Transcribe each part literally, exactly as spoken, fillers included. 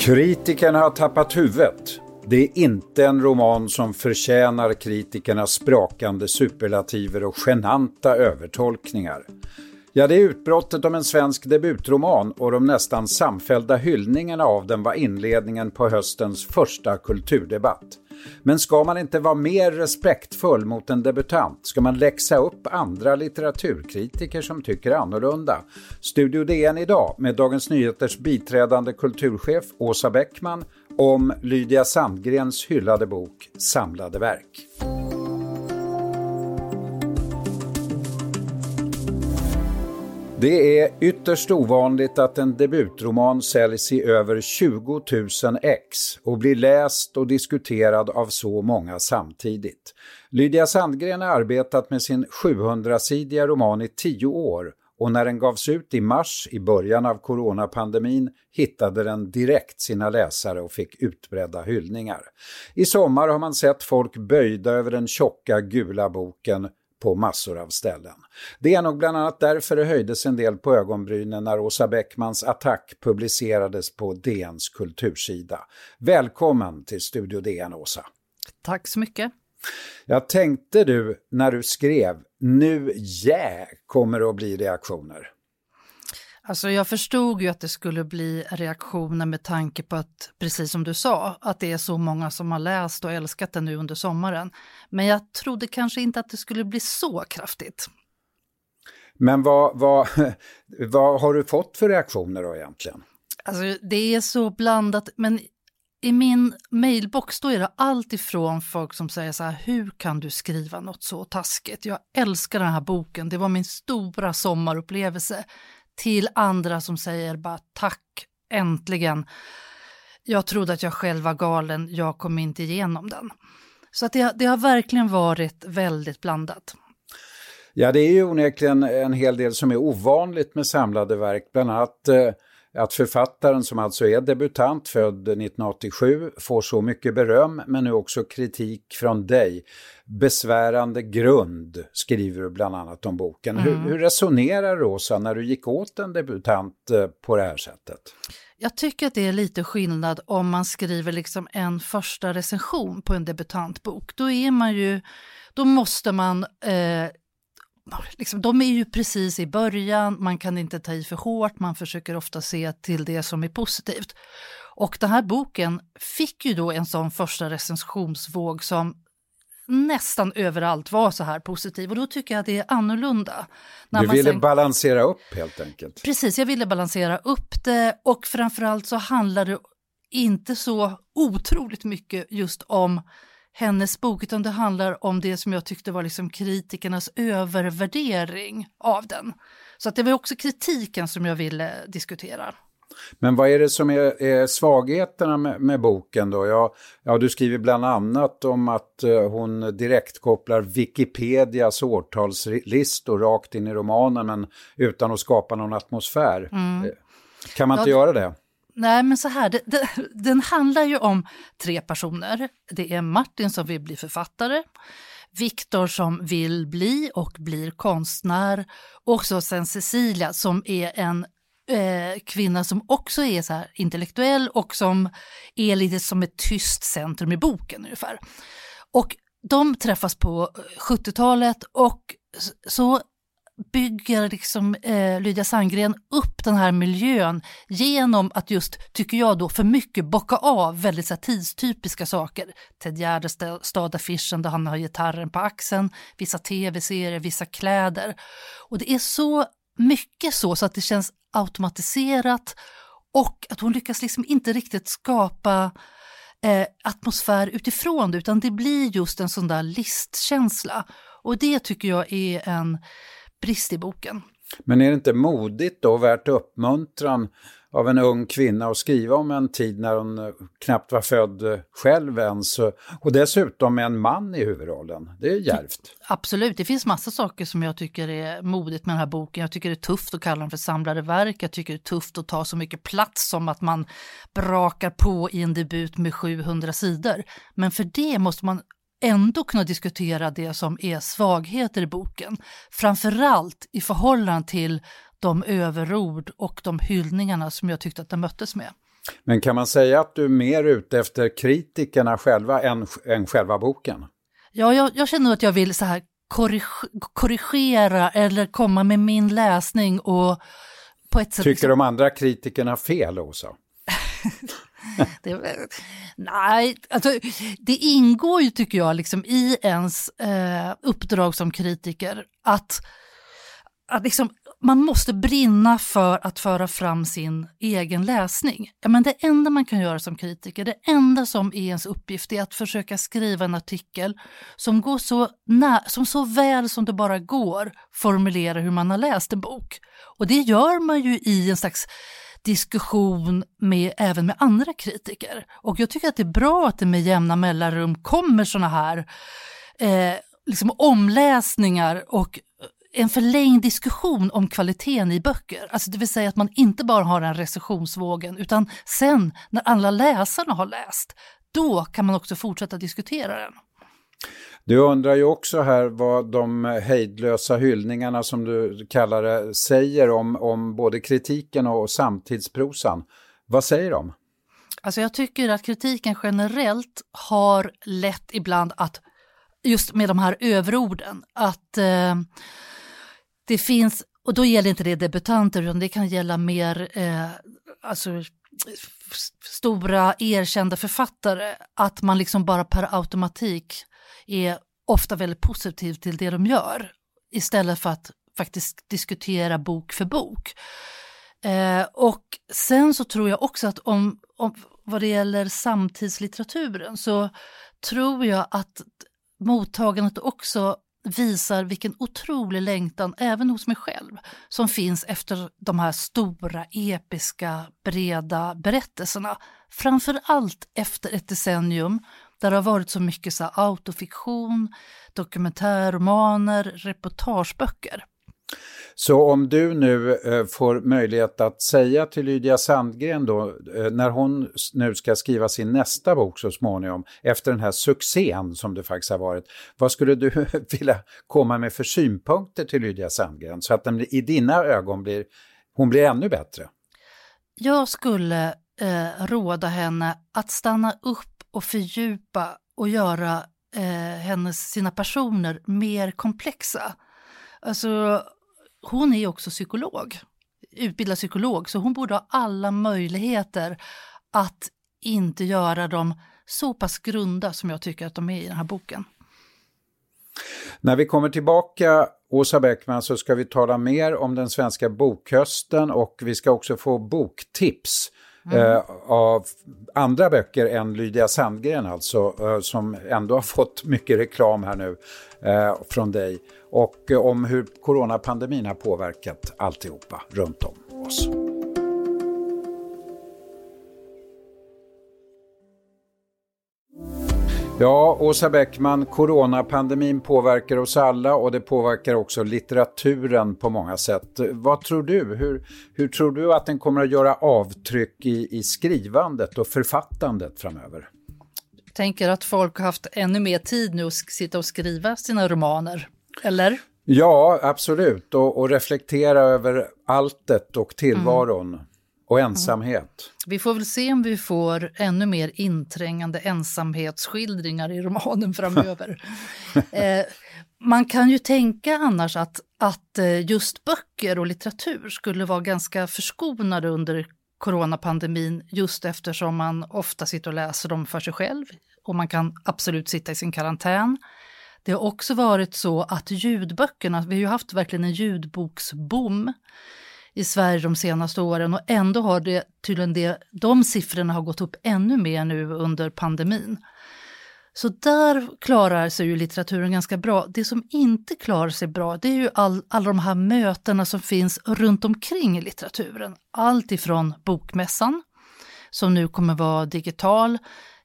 Kritikerna har tappat huvudet. Det är inte en roman som förtjänar kritikernas sprakande superlativer och genanta övertolkningar. Ja, det är utbrottet om en svensk debutroman och de nästan samfällda hyllningarna av den var inledningen på höstens första kulturdebatt. Men ska man inte vara mer respektfull mot en debutant? Ska man läxa upp andra litteraturkritiker som tycker annorlunda? Studio D N idag med Dagens Nyheters biträdande kulturchef Åsa Beckman om Lydia Sandgrens hyllade bok Samlade verk. Det är ytterst ovanligt att en debutroman säljs i över tjugo tusen ex och blir läst och diskuterad av så många samtidigt. Lydia Sandgren har arbetat med sin sjuhundrasidiga roman i tio år och när den gavs ut i mars i början av coronapandemin hittade den direkt sina läsare och fick utbredda hyllningar. I sommar har man sett folk böjda över den tjocka gula boken på massor av ställen. Det är nog bland annat därför det höjdes en del på ögonbrynen när Åsa Beckmans attack publicerades på D Ns kultursida. Välkommen till Studio D N, Åsa. Tack så mycket. Jag tänkte du när du skrev, nu yeah, kommer det att bli reaktioner. Alltså jag förstod ju att det skulle bli reaktioner med tanke på att, precis som du sa, att det är så många som har läst och älskat den nu under sommaren. Men jag trodde kanske inte att det skulle bli så kraftigt. Men vad, vad, vad har du fått för reaktioner då egentligen? Alltså det är så blandat, men i min mailbox då är det allt ifrån folk som säger så här, hur kan du skriva något så taskigt? Jag älskar den här boken, det var min stora sommarupplevelse. Till andra som säger bara tack, äntligen. Jag trodde att jag själv var galen, jag kom inte igenom den. Så att det, det har verkligen varit väldigt blandat. Ja, det är ju onekligen en hel del som är ovanligt med samlade verk. Bland annat eh, att författaren som alltså är debutant, född nitton åttiosju, får så mycket beröm men nu också kritik från dig. Besvärande grund skriver du bland annat om boken. Mm. Hur, hur resonerar Rosa när du gick åt en debutant på det här sättet? Jag tycker att det är lite skillnad om man skriver liksom en första recension på en debutantbok. Då är man ju, då måste man, eh, liksom, de är ju precis i början, man kan inte ta i för hårt, man försöker ofta se till det som är positivt. Och den här boken fick ju då en sån första recensionsvåg som nästan överallt var så här positiv och då tycker jag att det är annorlunda. När du man ville sen... balansera upp helt enkelt. Precis, jag ville balansera upp det och framförallt så handlar det inte så otroligt mycket just om hennes bok utan det handlar om det som jag tyckte var liksom kritikernas övervärdering av den. Så att det var också kritiken som jag ville diskutera. Men vad är det som är, är svagheterna med, med boken då? Ja, ja, du skriver bland annat om att eh, hon direkt kopplar Wikipedias årtalslistor rakt in i romanen men utan att skapa någon atmosfär. Mm. Kan man ja, inte göra det? Nej, men så här, det, det, den handlar ju om tre personer. Det är Martin som vill bli författare, Viktor som vill bli och blir konstnär och så sen Cecilia som är en kvinna som också är så här intellektuell och som är lite som ett tyst centrum i boken ungefär. Och de träffas på sjuttiotalet och så bygger liksom eh, Lydia Sandgren upp den här miljön genom att just, tycker jag då, för mycket bocka av väldigt så här, tidstypiska saker. Ted Gärdestad affischen där han har gitarren på axeln, vissa tv-serier, vissa kläder. Och det är så mycket så, så att det känns automatiserat och att hon lyckas liksom inte riktigt skapa eh, atmosfär utifrån det, utan det blir just en sån där listkänsla och det tycker jag är en brist i boken. Men är det inte modigt då, värt uppmuntran av en ung kvinna att skriva om en tid när hon knappt var född själv ens, och dessutom med en man i huvudrollen? Det är djärvt. Absolut, det finns massa saker som jag tycker är modigt med den här boken. Jag tycker det är tufft att kalla den för samlade verk. Jag tycker det är tufft att ta så mycket plats som att man brakar på i en debut med sjuhundra sidor. Men för det måste man ändå kunna diskutera det som är svagheter i boken. Framförallt i förhållande till de överord och de hyllningarna som jag tyckte att den möttes med. Men kan man säga att du är mer ute efter kritikerna själva än, än själva boken? Ja, jag, jag känner att jag vill så här korrigera eller komma med min läsning och på ett sätt... Tycker de andra kritikerna fel, Åsa? det, nej, alltså, det ingår ju, tycker jag, liksom, i ens eh, uppdrag som kritiker att, att liksom, man måste brinna för att föra fram sin egen läsning. Ja, men det enda man kan göra som kritiker, det enda som är ens uppgift, är att försöka skriva en artikel som går så nä- som så väl som det bara går formulerar hur man har läst en bok. Och det gör man ju i en slags diskussion med, även med andra kritiker. Och jag tycker att det är bra att det med jämna mellanrum kommer såna här eh, liksom omläsningar och en förlängd diskussion om kvaliteten i böcker. Alltså det vill säga att man inte bara har den recensionsvågen, utan sen när alla läsarna har läst, då kan man också fortsätta diskutera den. Du undrar ju också här vad de hejdlösa hyllningarna, som du kallar det, säger om, om både kritiken och samtidsprosan. Vad säger de? Alltså jag tycker att kritiken generellt har lätt ibland att, just med de här överorden, att eh, det finns, och då gäller inte det debutanter, utan det kan gälla mer eh, alltså, f- stora erkända författare, att man liksom bara per automatik är ofta väldigt positiv till det de gör, istället för att faktiskt diskutera bok för bok. Eh, och sen så tror jag också att om, om vad det gäller samtidslitteraturen, så tror jag att mottagandet också visar vilken otrolig längtan, även hos mig själv, som finns efter de här stora, episka, breda berättelserna. Framförallt efter ett decennium där det har varit så mycket så autofiktion, dokumentärromaner, reportageböcker. Så om du nu eh, får möjlighet att säga till Lydia Sandgren då, eh, när hon nu ska skriva sin nästa bok så småningom, efter den här succén som det faktiskt har varit, vad skulle du vilja komma med för synpunkter till Lydia Sandgren, så att den i dina ögon blir, hon blir ännu bättre? Jag skulle eh, råda henne att stanna upp och fördjupa och göra eh, hennes, sina personer mer komplexa. Alltså, hon är också psykolog, utbildad psykolog, så hon borde ha alla möjligheter att inte göra dem så pass grunda som jag tycker att de är i den här boken. När vi kommer tillbaka, Åsa Beckman, så ska vi tala mer om den svenska bokhösten, och vi ska också få boktips mm. eh, av andra böcker än Lydia Sandgren, alltså, eh, som ändå har fått mycket reklam här nu eh, från dig. Och om hur coronapandemin har påverkat alltihopa runt om oss. Ja, Åsa Beckman, coronapandemin påverkar oss alla, och det påverkar också litteraturen på många sätt. Vad tror du? Hur, hur tror du att den kommer att göra avtryck i, i skrivandet och författandet framöver? Jag tänker att folk har haft ännu mer tid nu att sitta och skriva sina romaner. Eller? Ja, absolut. Och, och reflektera över alltet och tillvaron mm. och ensamhet. Mm. Vi får väl se om vi får ännu mer inträngande ensamhetsskildringar i romanen framöver. eh, man kan ju tänka annars att, att just böcker och litteratur skulle vara ganska förskonade under coronapandemin, just eftersom man ofta sitter och läser dem för sig själv, och man kan absolut sitta i sin karantän. Det har också varit så att ljudböckerna, vi har ju haft verkligen en ljudboksboom i Sverige de senaste åren, och ändå har det tydligen det, de siffrorna har gått upp ännu mer nu under pandemin. Så där klarar sig ju litteraturen ganska bra. Det som inte klarar sig bra, det är ju all, alla de här mötena som finns runt omkring i litteraturen. Allt ifrån bokmässan, som nu kommer vara digital.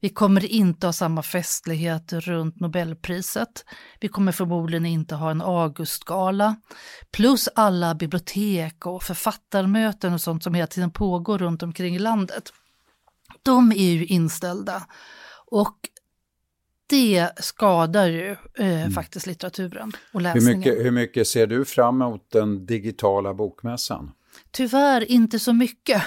Vi kommer inte ha samma festlighet runt Nobelpriset. Vi kommer förmodligen inte ha en augustgala. Plus alla bibliotek och författarmöten och sånt som hela tiden pågår runt omkring i landet. De är ju inställda. Och det skadar ju eh, mm. faktiskt litteraturen och läsningen. Hur mycket, hur mycket ser du fram emot den digitala bokmässan? Tyvärr inte så mycket.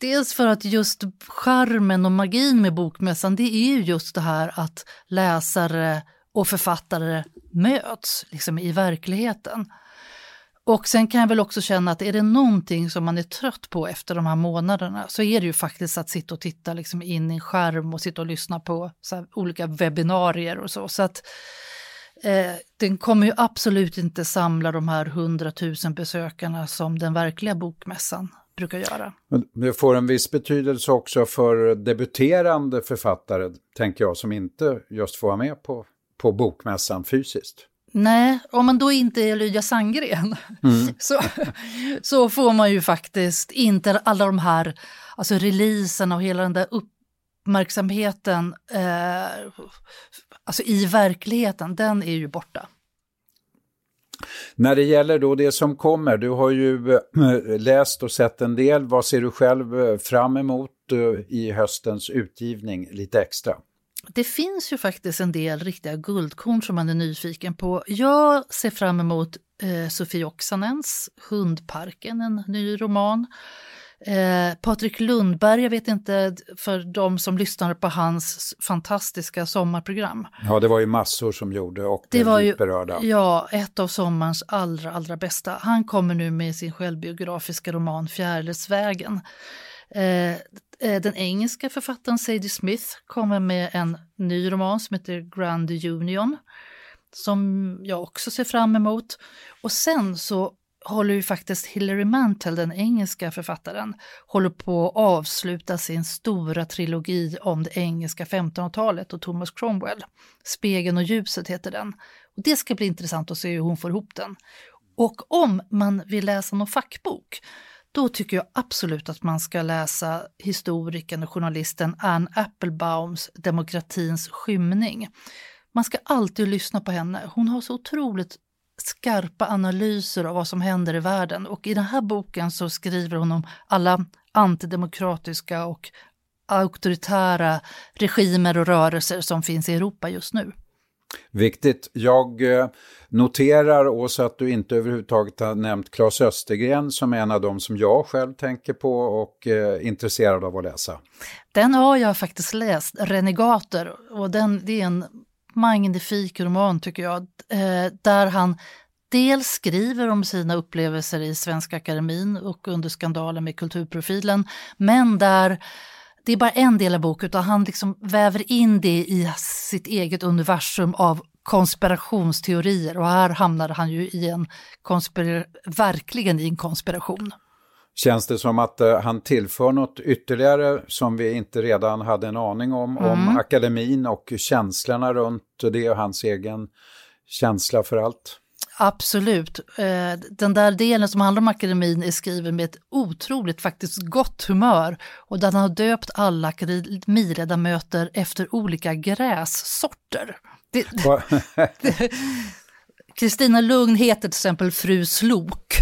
Dels för att just charmen och magin med bokmässan, det är ju just det här att läsare och författare möts liksom i verkligheten. Och sen kan jag väl också känna att är det någonting som man är trött på efter de här månaderna, så är det ju faktiskt att sitta och titta liksom in i en skärm och sitta och lyssna på så här olika webbinarier och så. Så att eh, den kommer ju absolut inte samla de här hundratusen besökarna som den verkliga bokmässan brukar göra. Det får en viss betydelse också för debuterande författare, tänker jag, som inte just får vara med på, på bokmässan fysiskt. Nej, om man då inte är Lydia Sandgren mm. så, så får man ju faktiskt inte alla de här alltså releaserna och hela den där uppmärksamheten eh, alltså i verkligheten, den är ju borta. När det gäller då det som kommer, du har ju läst och sett en del. Vad ser du själv fram emot i höstens utgivning lite extra? Det finns ju faktiskt en del riktiga guldkorn som man är nyfiken på. Jag ser fram emot eh, Sofie Oxanens Hundparken, en ny roman. Eh, Patrik Lundberg, jag vet inte, för de som lyssnar på hans fantastiska sommarprogram. Ja, det var ju massor som gjorde och det var ju berörda. Ja, ett av sommarens allra, allra bästa. Han kommer nu med sin självbiografiska roman Fjärilsvägen. Eh, Den engelska författaren Sadie Smith kommer med en ny roman som heter Grand Union, som jag också ser fram emot. Och sen så håller ju faktiskt Hillary Mantel, den engelska författaren, håller på att avsluta sin stora trilogi om det engelska femtonhundratalet och Thomas Cromwell. Spegeln och ljuset heter den. Och det ska bli intressant att se hur hon får ihop den. Och om man vill läsa någon fackbok, då tycker jag absolut att man ska läsa historikern och journalisten Anne Applebaums Demokratins skymning. Man ska alltid lyssna på henne. Hon har så otroligt skarpa analyser av vad som händer i världen. Och i den här boken så skriver hon om alla antidemokratiska och auktoritära regimer och rörelser som finns i Europa just nu. Viktigt. Jag noterar också att du inte överhuvudtaget har nämnt Klas Östergren, som är en av dem som jag själv tänker på och är intresserad av att läsa. Den har jag faktiskt läst, Renegater, och den, det är en magnifik roman tycker jag, där han dels skriver om sina upplevelser i Svenska Akademin och under skandalen med kulturprofilen, men där det är bara en del av boken, utan han liksom väver in det i sitt eget universum av konspirationsteorier. Och här hamnade han ju i en konspir- verkligen i en konspiration. Känns det som att uh, han tillför något ytterligare som vi inte redan hade en aning om, mm. om akademin och känslorna runt det och hans egen känsla för allt? Absolut. Den där delen som handlar om akademin är skriven med ett otroligt faktiskt gott humör, och den har döpt alla akademiledamöter efter olika grässorter. Kristina Lugn heter till exempel Fru Slok.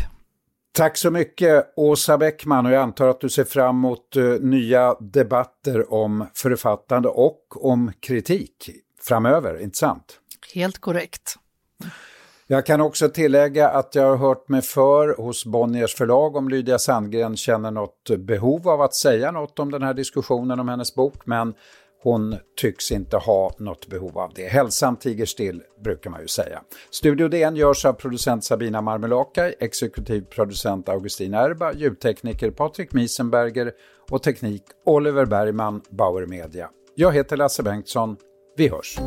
Tack så mycket Åsa Beckman, och jag antar att du ser fram emot nya debatter om författande och om kritik framöver, inte sant? Helt korrekt. Jag kan också tillägga att jag har hört mig för hos Bonniers förlag om Lydia Sandgren känner något behov av att säga något om den här diskussionen om hennes bok, men hon tycks inte ha något behov av det. Hälsan tiger still, brukar man ju säga. Studio D N görs av producent Sabina Marmullakaj, exekutiv producent Augustin Erba, ljudtekniker Patrik Misenberger och teknik Oliver Bergman, Bauer Media. Jag heter Lasse Bengtsson, vi hörs.